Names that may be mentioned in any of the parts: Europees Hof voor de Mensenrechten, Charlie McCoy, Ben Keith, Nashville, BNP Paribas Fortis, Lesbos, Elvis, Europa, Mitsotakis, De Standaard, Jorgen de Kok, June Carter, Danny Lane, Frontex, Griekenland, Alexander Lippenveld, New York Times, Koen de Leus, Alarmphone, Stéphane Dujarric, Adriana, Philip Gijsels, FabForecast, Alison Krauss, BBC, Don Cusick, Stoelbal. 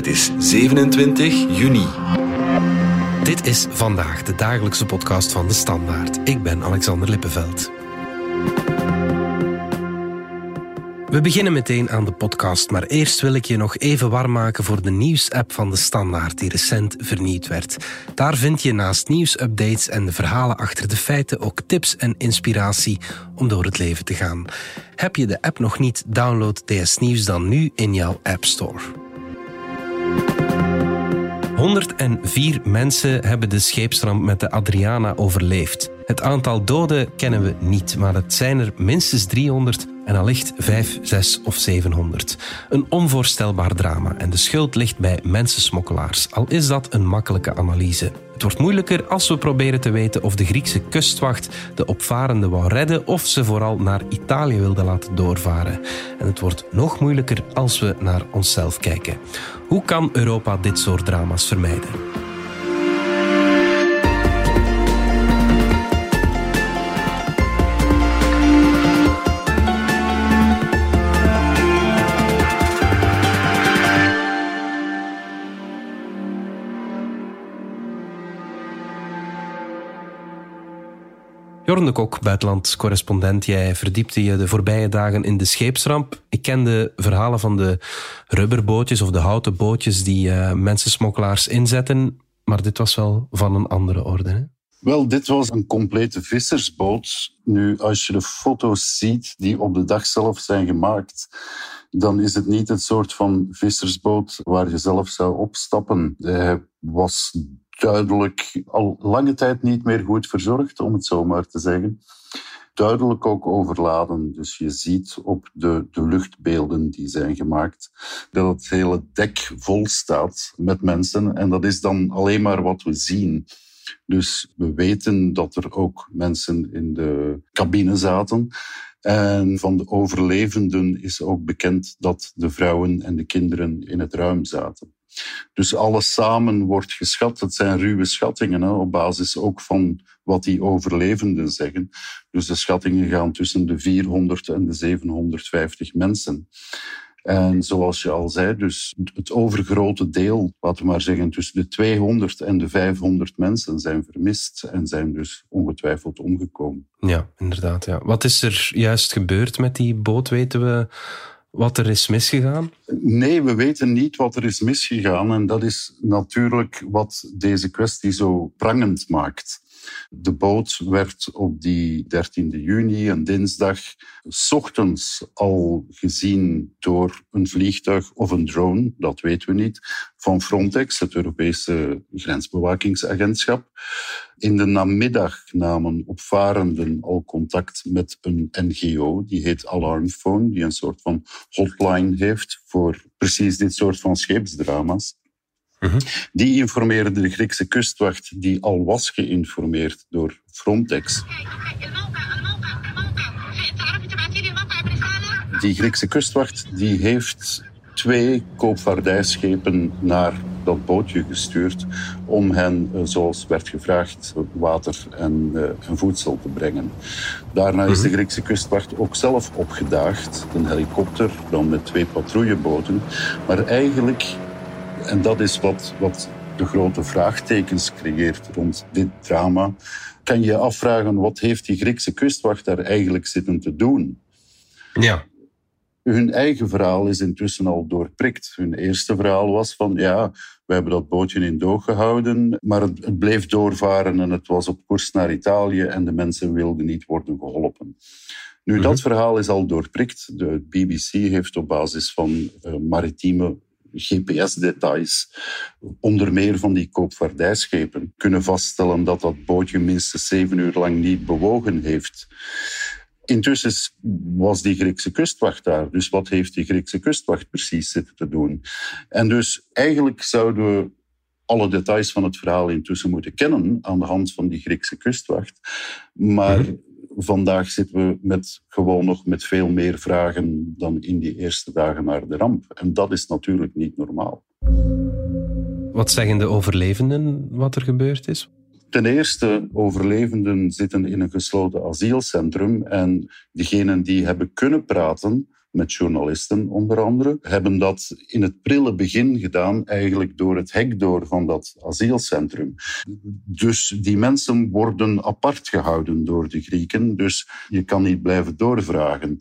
Het is 27 juni. Dit is Vandaag, de dagelijkse podcast van De Standaard. Ik ben Alexander Lippenveld. We beginnen meteen aan de podcast, maar eerst wil ik je nog even warm maken voor de nieuwsapp van De Standaard, die recent vernieuwd werd. Daar vind je naast nieuwsupdates en de verhalen achter de feiten ook tips en inspiratie om door het leven te gaan. Heb je de app nog niet? Download DS Nieuws dan nu in jouw App Store. 104 mensen hebben de scheepsramp met de Adriana overleefd. Het aantal doden kennen we niet, maar het zijn er minstens 300 en allicht 500, 600 of 700. Een onvoorstelbaar drama en de schuld ligt bij mensensmokkelaars, al is dat een makkelijke analyse. Het wordt moeilijker als we proberen te weten of de Griekse kustwacht de opvarenden wou redden of ze vooral naar Italië wilden laten doorvaren. En het wordt nog moeilijker als we naar onszelf kijken. Hoe kan Europa dit soort drama's vermijden? Jorgen de Kok, buitenlandscorrespondent. Jij verdiepte je de voorbije dagen in de scheepsramp. Ik ken de verhalen van de rubberbootjes of de houten bootjes die mensensmokkelaars inzetten, maar dit was wel van een andere orde, hè? Wel, dit was een complete vissersboot. Nu, als je de foto's ziet die op de dag zelf zijn gemaakt, dan is het niet het soort van vissersboot waar je zelf zou opstappen. Hij was duidelijk al lange tijd niet meer goed verzorgd, om het zo maar te zeggen. Duidelijk ook overladen. Dus je ziet op de luchtbeelden die zijn gemaakt dat het hele dek vol staat met mensen. En dat is dan alleen maar wat we zien. Dus we weten dat er ook mensen in de cabine zaten. En van de overlevenden is ook bekend dat de vrouwen en de kinderen in het ruim zaten. Dus alles samen wordt geschat. Het zijn ruwe schattingen, hè, op basis ook van wat die overlevenden zeggen. Dus de schattingen gaan tussen de 400 en de 750 mensen. En zoals je al zei, dus het overgrote deel, laten we maar zeggen, tussen de 200 en de 500 mensen zijn vermist en zijn dus ongetwijfeld omgekomen. Ja, inderdaad. Ja. Wat is er juist gebeurd met die boot, weten we wat er is misgegaan? Nee, we weten niet wat er is misgegaan. En dat is natuurlijk wat deze kwestie zo prangend maakt. De boot werd op die 13e juni, een dinsdag, 's ochtends al gezien door een vliegtuig of een drone, dat weten we niet, van Frontex, het Europese grensbewakingsagentschap. In de namiddag namen opvarenden al contact met een NGO, die heet Alarmphone, die een soort van hotline heeft voor precies dit soort van scheepsdrama's. Die informeerde de Griekse kustwacht, die al was geïnformeerd door Frontex. Die Griekse kustwacht die heeft 2 koopvaardijschepen naar dat bootje gestuurd om hen, zoals werd gevraagd, water en voedsel te brengen. Daarna is de Griekse kustwacht ook zelf opgedaagd, een helikopter, dan met 2 patrouilleboten. Maar eigenlijk, en dat is wat de grote vraagtekens creëert rond dit drama, kan je afvragen, wat heeft die Griekse kustwacht daar eigenlijk zitten te doen? Ja. Hun eigen verhaal is intussen al doorprikt. Hun eerste verhaal was van, ja, we hebben dat bootje in doog gehouden, maar het bleef doorvaren en het was op koers naar Italië en de mensen wilden niet worden geholpen. Nu, dat verhaal is al doorprikt. De BBC heeft op basis van maritieme GPS-details, onder meer van die koopvaardijschepen, kunnen vaststellen dat dat bootje minstens 7 uur lang niet bewogen heeft. Intussen was die Griekse kustwacht daar. Dus wat heeft die Griekse kustwacht precies zitten te doen? En dus eigenlijk zouden we alle details van het verhaal intussen moeten kennen aan de hand van die Griekse kustwacht. Maar vandaag zitten we gewoon nog met veel meer vragen dan in die eerste dagen na de ramp. En dat is natuurlijk niet normaal. Wat zeggen de overlevenden wat er gebeurd is? Ten eerste, overlevenden zitten in een gesloten asielcentrum en degenen die hebben kunnen praten, met journalisten onder andere, hebben dat in het prille begin gedaan, eigenlijk door het hek door van dat asielcentrum. Dus die mensen worden apart gehouden door de Grieken, dus je kan niet blijven doorvragen.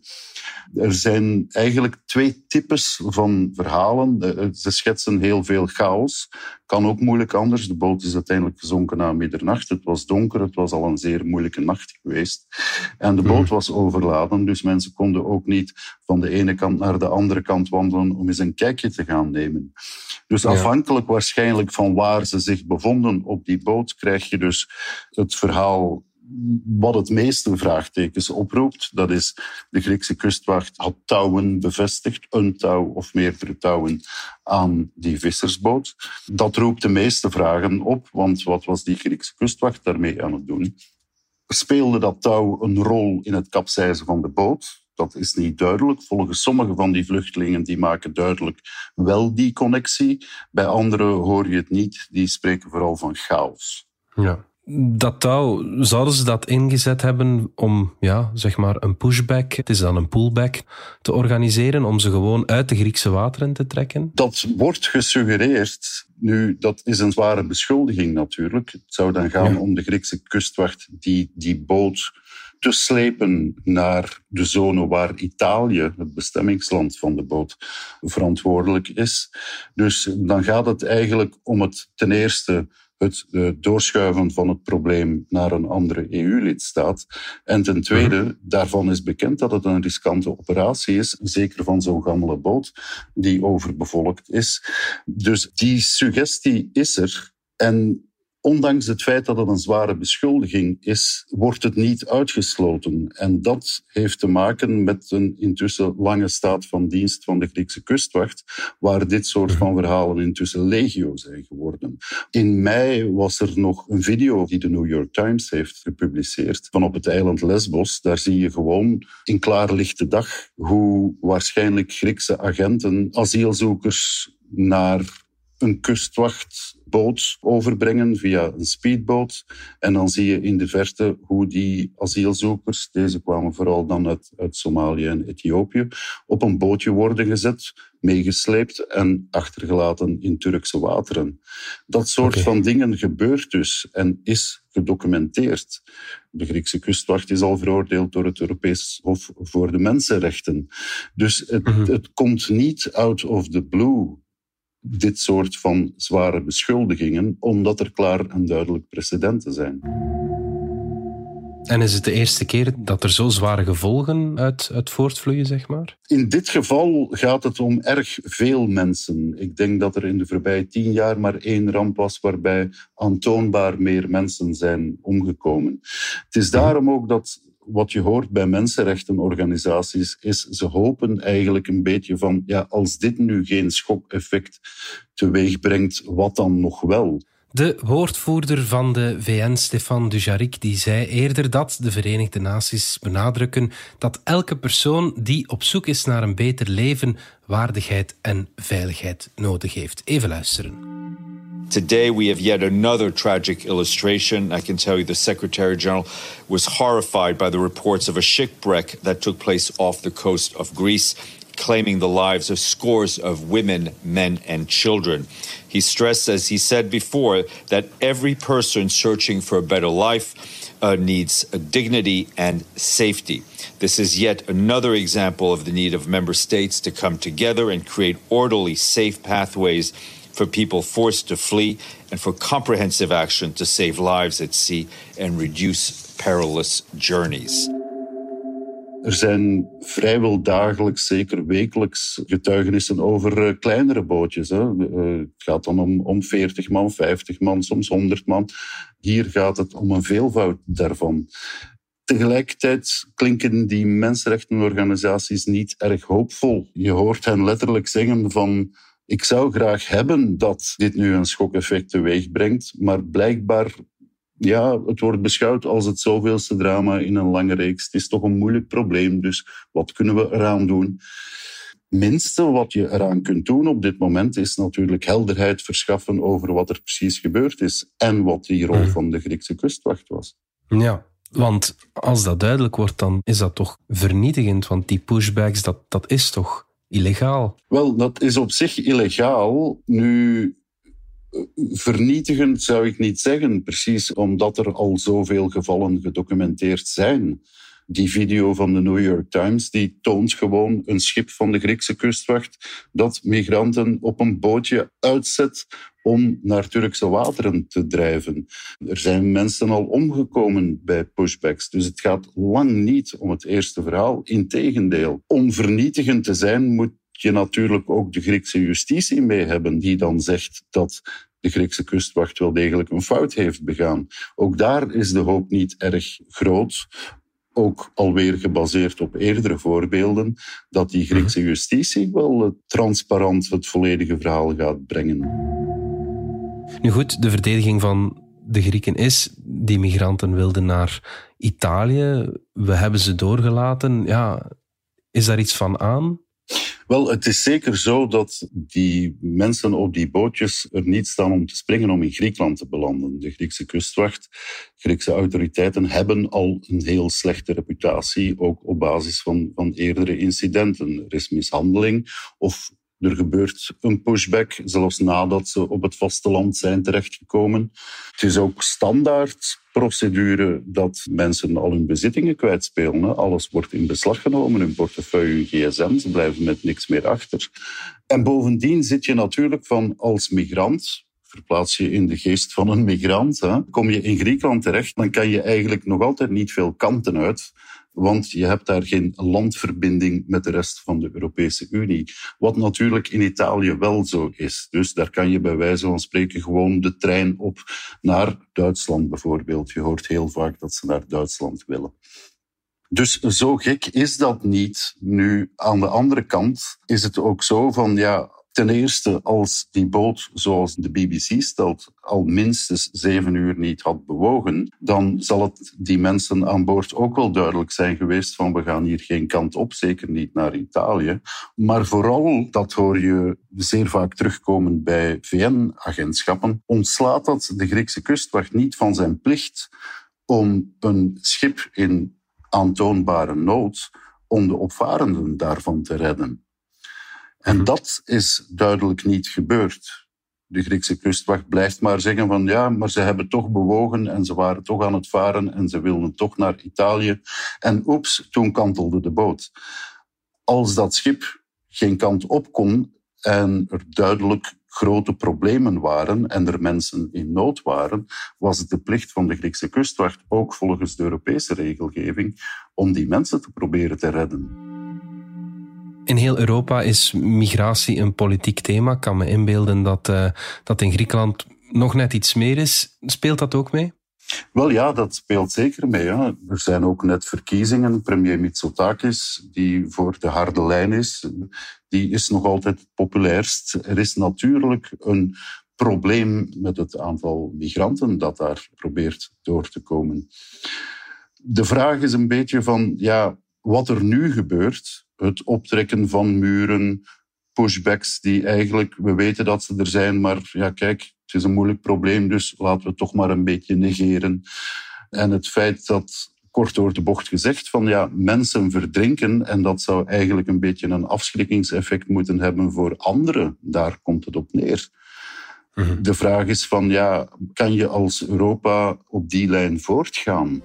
Er zijn eigenlijk twee types van verhalen. Ze schetsen heel veel chaos. Kan ook moeilijk anders. De boot is uiteindelijk gezonken na middernacht. Het was donker, het was al een zeer moeilijke nacht geweest. En de boot was overladen, dus mensen konden ook niet van de ene kant naar de andere kant wandelen om eens een kijkje te gaan nemen. Dus afhankelijk waarschijnlijk van waar ze zich bevonden op die boot, krijg je dus het verhaal wat het meeste vraagtekens oproept. Dat is, de Griekse kustwacht had touwen bevestigd, een touw of meerdere touwen aan die vissersboot. Dat roept de meeste vragen op, want wat was die Griekse kustwacht daarmee aan het doen? Speelde dat touw een rol in het kapseizen van de boot? Dat is niet duidelijk. Volgens sommige van die vluchtelingen die maken duidelijk wel die connectie. Bij anderen hoor je het niet. Die spreken vooral van chaos. Ja. Dat touw, zouden ze dat ingezet hebben om een pushback, het is dan een pullback, te organiseren om ze gewoon uit de Griekse wateren te trekken? Dat wordt gesuggereerd. Nu, dat is een zware beschuldiging natuurlijk. Het zou dan gaan om de Griekse kustwacht die die boot te slepen naar de zone waar Italië, het bestemmingsland van de boot, verantwoordelijk is. Dus dan gaat het eigenlijk om het ten eerste het doorschuiven van het probleem naar een andere EU-lidstaat. En ten tweede, daarvan is bekend dat het een riskante operatie is, zeker van zo'n gammele boot die overbevolkt is. Dus die suggestie is er. En ondanks het feit dat het een zware beschuldiging is, wordt het niet uitgesloten. En dat heeft te maken met een intussen lange staat van dienst van de Griekse kustwacht, waar dit soort van verhalen intussen legio zijn geworden. In mei was er nog een video die de New York Times heeft gepubliceerd van op het eiland Lesbos. Daar zie je gewoon in klaarlichte dag hoe waarschijnlijk Griekse agenten asielzoekers naar een kustwachtboot overbrengen via een speedboot. En dan zie je in de verte hoe die asielzoekers, deze kwamen vooral dan uit Somalië en Ethiopië, op een bootje worden gezet, meegesleept en achtergelaten in Turkse wateren. Dat soort van dingen gebeurt dus en is gedocumenteerd. De Griekse kustwacht is al veroordeeld door het Europees Hof voor de Mensenrechten. Dus het komt niet out of the blue, dit soort van zware beschuldigingen, omdat er klaar en duidelijk precedenten zijn. En is het de eerste keer dat er zo zware gevolgen uit voortvloeien, zeg maar? In dit geval gaat het om erg veel mensen. Ik denk dat er in de voorbije 10 jaar maar 1 ramp was waarbij aantoonbaar meer mensen zijn omgekomen. Het is daarom ook dat wat je hoort bij mensenrechtenorganisaties is, ze hopen eigenlijk een beetje van, als dit nu geen schokeffect teweeg brengt, wat dan nog wel? De woordvoerder van de VN, Stéphane Dujarric, die zei eerder dat de Verenigde Naties benadrukken dat elke persoon die op zoek is naar een beter leven, waardigheid en veiligheid nodig heeft. Even luisteren. Today we have yet another tragic illustration. I can tell you the Secretary General was horrified by the reports of a shipwreck that took place off the coast of Greece, claiming the lives of scores of women, men, and children. He stressed, as he said before, that every person searching for a better life needs dignity and safety. This is yet another example of the need of member states to come together and create orderly, safe pathways for people forced to flee and for comprehensive action to save lives at sea and reduce perilous journeys. Er zijn vrijwel dagelijks, zeker wekelijks, getuigenissen over kleinere bootjes. Hè. Het gaat dan om 40 man, 50 man, soms 100 man. Hier gaat het om een veelvoud daarvan. Tegelijkertijd klinken die mensenrechtenorganisaties niet erg hoopvol. Je hoort hen letterlijk zeggen van, ik zou graag hebben dat dit nu een schokeffect teweeg brengt, maar blijkbaar, het wordt beschouwd als het zoveelste drama in een lange reeks. Het is toch een moeilijk probleem, dus wat kunnen we eraan doen? Het minste wat je eraan kunt doen op dit moment is natuurlijk helderheid verschaffen over wat er precies gebeurd is en wat die rol van de Griekse kustwacht was. Ja. Want als dat duidelijk wordt, dan is dat toch vernietigend, want die pushbacks, dat is toch illegaal? Wel, dat is op zich illegaal. Nu, vernietigend zou ik niet zeggen, precies omdat er al zoveel gevallen gedocumenteerd zijn. Die video van de New York Times, die toont gewoon een schip van de Griekse kustwacht dat migranten op een bootje uitzet om naar Turkse wateren te drijven. Er zijn mensen al omgekomen bij pushbacks, dus het gaat lang niet om het eerste verhaal. Integendeel, om vernietigend te zijn moet je natuurlijk ook de Griekse justitie mee hebben, die dan zegt dat de Griekse kustwacht wel degelijk een fout heeft begaan. Ook daar is de hoop niet erg groot. Ook alweer gebaseerd op eerdere voorbeelden, dat die Griekse justitie wel transparant het volledige verhaal gaat brengen. Nu goed, de verdediging van de Grieken is, die migranten wilden naar Italië, we hebben ze doorgelaten. Ja, is daar iets van aan? Wel, het is zeker zo dat die mensen op die bootjes er niet staan om te springen om in Griekenland te belanden. De Griekse kustwacht, Griekse autoriteiten hebben al een heel slechte reputatie, ook op basis van eerdere incidenten. Er is mishandeling of er gebeurt een pushback, zelfs nadat ze op het vasteland zijn terechtgekomen. Het is ook standaard procedure dat mensen al hun bezittingen kwijtspelen. Alles wordt in beslag genomen, hun portefeuille, hun gsm, ze blijven met niks meer achter. En bovendien zit je natuurlijk van als migrant, verplaats je in de geest van een migrant, kom je in Griekenland terecht, dan kan je eigenlijk nog altijd niet veel kanten uit. Want je hebt daar geen landverbinding met de rest van de Europese Unie. Wat natuurlijk in Italië wel zo is. Dus daar kan je bij wijze van spreken gewoon de trein op naar Duitsland bijvoorbeeld. Je hoort heel vaak dat ze naar Duitsland willen. Dus zo gek is dat niet. Nu, aan de andere kant is het ook zo van ja. Ten eerste, als die boot, zoals de BBC stelt, al minstens 7 uur niet had bewogen, dan zal het die mensen aan boord ook wel duidelijk zijn geweest van we gaan hier geen kant op, zeker niet naar Italië. Maar vooral, dat hoor je zeer vaak terugkomen bij VN-agentschappen, ontslaat dat de Griekse kustwacht niet van zijn plicht om een schip in aantoonbare nood, om de opvarenden daarvan te redden. En dat is duidelijk niet gebeurd. De Griekse kustwacht blijft maar zeggen van ja, maar ze hebben toch bewogen en ze waren toch aan het varen en ze wilden toch naar Italië. En oeps, toen kantelde de boot. Als dat schip geen kant op kon en er duidelijk grote problemen waren en er mensen in nood waren, was het de plicht van de Griekse kustwacht, ook volgens de Europese regelgeving, om die mensen te proberen te redden. In heel Europa is migratie een politiek thema. Ik kan me inbeelden dat in Griekenland nog net iets meer is. Speelt dat ook mee? Wel ja, dat speelt zeker mee. Hè. Er zijn ook net verkiezingen. Premier Mitsotakis, die voor de harde lijn is, die is nog altijd het populairst. Er is natuurlijk een probleem met het aantal migranten dat daar probeert door te komen. De vraag is een beetje van ja, wat er nu gebeurt. Het optrekken van muren, pushbacks die eigenlijk, we weten dat ze er zijn, maar ja kijk, het is een moeilijk probleem, dus laten we het toch maar een beetje negeren. En het feit dat, kort door de bocht gezegd, van ja, mensen verdrinken en dat zou eigenlijk een beetje een afschrikkingseffect moeten hebben voor anderen. Daar komt het op neer. Mm-hmm. De vraag is van ja, kan je als Europa op die lijn voortgaan?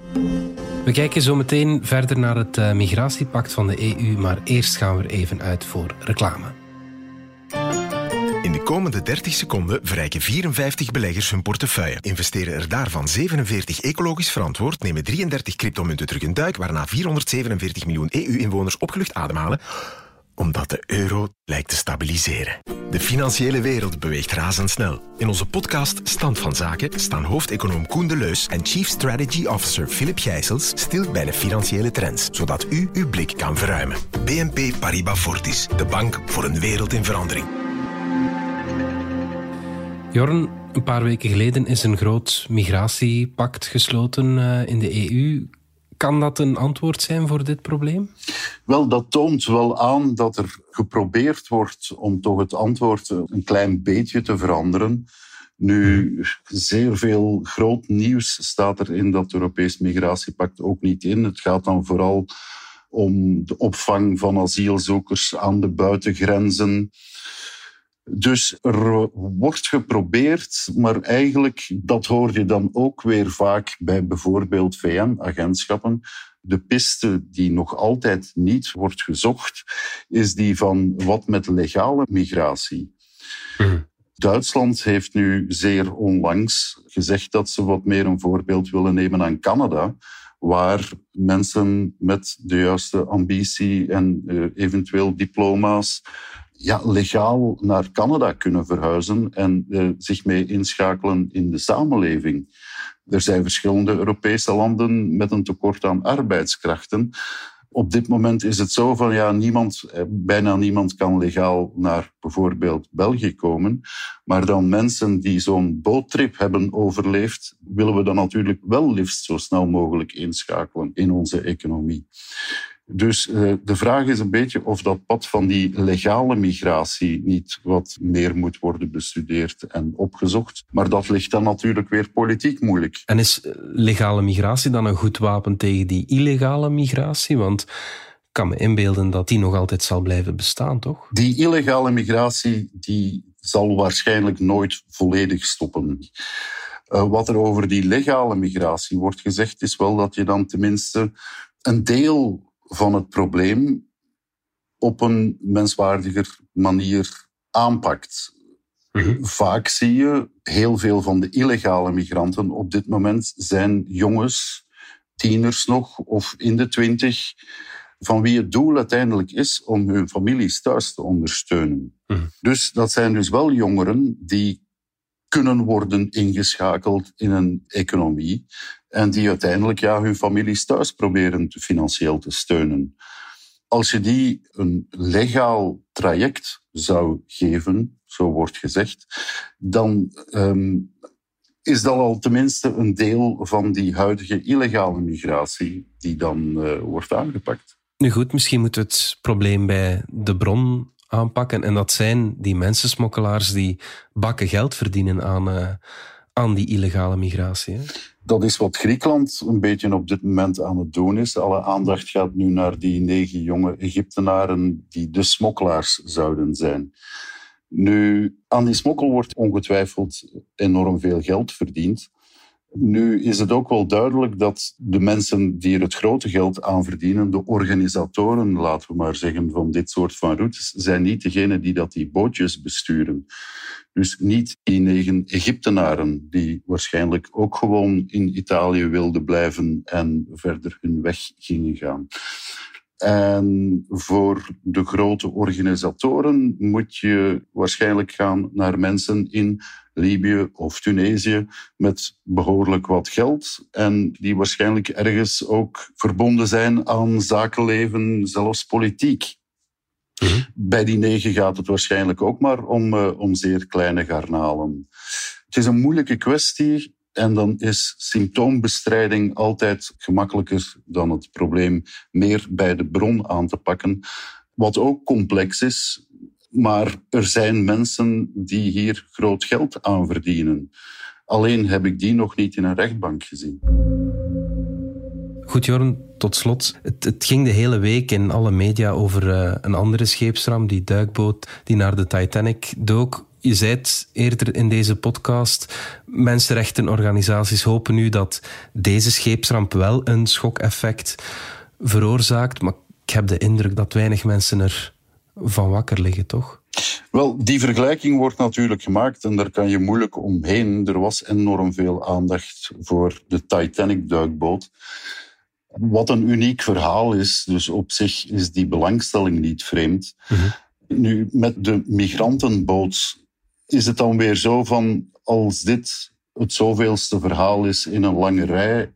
We kijken zo meteen verder naar het migratiepact van de EU, maar eerst gaan we er even uit voor reclame. In de komende 30 seconden verrijken 54 beleggers hun portefeuille. Investeren er daarvan 47 ecologisch verantwoord, nemen 33 cryptomunten terug een duik, waarna 447 miljoen EU-inwoners opgelucht ademhalen, omdat de euro lijkt te stabiliseren. De financiële wereld beweegt razendsnel. In onze podcast Stand van Zaken staan hoofdeconoom Koen de Leus en Chief Strategy Officer Philip Gijsels stil bij de financiële trends, zodat u uw blik kan verruimen. BNP Paribas Fortis, de bank voor een wereld in verandering. Jorn, een paar weken geleden is een groot migratiepact gesloten in de EU. Kan dat een antwoord zijn voor dit probleem? Wel, dat toont wel aan dat er geprobeerd wordt om toch het antwoord een klein beetje te veranderen. Nu, zeer veel groot nieuws staat er in dat Europees Migratiepact ook niet in. Het gaat dan vooral om de opvang van asielzoekers aan de buitengrenzen. Dus er wordt geprobeerd, maar eigenlijk, dat hoor je dan ook weer vaak bij bijvoorbeeld VN-agentschappen. De piste die nog altijd niet wordt gezocht, is die van wat met legale migratie. Duitsland heeft nu zeer onlangs gezegd dat ze wat meer een voorbeeld willen nemen aan Canada, waar mensen met de juiste ambitie en eventueel diploma's legaal naar Canada kunnen verhuizen en zich mee inschakelen in de samenleving. Er zijn verschillende Europese landen met een tekort aan arbeidskrachten. Op dit moment is het zo van bijna niemand kan legaal naar bijvoorbeeld België komen. Maar dan mensen die zo'n boottrip hebben overleefd, willen we dan natuurlijk wel liefst zo snel mogelijk inschakelen in onze economie. Dus de vraag is een beetje of dat pad van die legale migratie niet wat meer moet worden bestudeerd en opgezocht. Maar dat ligt dan natuurlijk weer politiek moeilijk. En is legale migratie dan een goed wapen tegen die illegale migratie? Want ik kan me inbeelden dat die nog altijd zal blijven bestaan, toch? Die illegale migratie die zal waarschijnlijk nooit volledig stoppen. Wat er over die legale migratie wordt gezegd, is wel dat je dan tenminste een deel van het probleem op een menswaardiger manier aanpakt. Vaak zie je heel veel van de illegale migranten op dit moment zijn jongens, tieners nog, of in de 20, van wie het doel uiteindelijk is om hun families thuis te ondersteunen. Dus dat zijn dus wel jongeren die kunnen worden ingeschakeld in een economie en die uiteindelijk hun families thuis proberen financieel te steunen. Als je die een legaal traject zou geven, zo wordt gezegd, dan is dat al tenminste een deel van die huidige illegale migratie die dan wordt aangepakt. Nu goed, misschien moeten we het probleem bij de bron aanpakken. En dat zijn die mensensmokkelaars die bakken geld verdienen aan die illegale migratie. Hè? Dat is wat Griekenland een beetje op dit moment aan het doen is. Alle aandacht gaat nu naar die 9 jonge Egyptenaren die de smokkelaars zouden zijn. Nu, aan die smokkel wordt ongetwijfeld enorm veel geld verdiend. Nu is het ook wel duidelijk dat de mensen die er het grote geld aan verdienen, de organisatoren, laten we maar zeggen, van dit soort van routes, zijn niet degenen die bootjes besturen. Dus niet die 9 Egyptenaren die waarschijnlijk ook gewoon in Italië wilden blijven en verder hun weg gingen gaan. En voor de grote organisatoren moet je waarschijnlijk gaan naar mensen in Libië of Tunesië met behoorlijk wat geld en die waarschijnlijk ergens ook verbonden zijn aan zakenleven, zelfs politiek. Bij die 9 gaat het waarschijnlijk ook maar om zeer kleine garnalen. Het is een moeilijke kwestie. En dan is symptoombestrijding altijd gemakkelijker dan het probleem meer bij de bron aan te pakken. Wat ook complex is, maar er zijn mensen die hier groot geld aan verdienen. Alleen heb ik die nog niet in een rechtbank gezien. Goed, Jorgen, tot slot. Het ging de hele week in alle media over een andere scheepsramp, die duikboot die naar de Titanic dook. Je zei het eerder in deze podcast, mensenrechtenorganisaties hopen nu dat deze scheepsramp wel een schokeffect veroorzaakt. Maar ik heb de indruk dat weinig mensen ervan wakker liggen, toch? Wel, die vergelijking wordt natuurlijk gemaakt en daar kan je moeilijk omheen. Er was enorm veel aandacht voor de Titanic-duikboot. Wat een uniek verhaal is, dus op zich is die belangstelling niet vreemd. Nu, met de migrantenboot is het dan weer zo van, als dit het zoveelste verhaal is in een lange rij,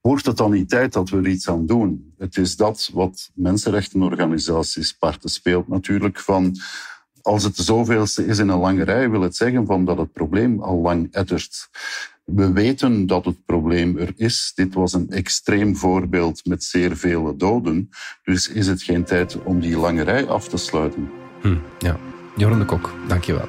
wordt het dan niet tijd dat we er iets aan doen? Het is dat wat mensenrechtenorganisaties parten speelt natuurlijk van, als het de zoveelste is in een lange rij, wil het zeggen van dat het probleem al lang ettert. We weten dat het probleem er is. Dit was een extreem voorbeeld met zeer vele doden. Dus is het geen tijd om die lange rij af te sluiten. Ja. Jorgen de Kok, dankjewel.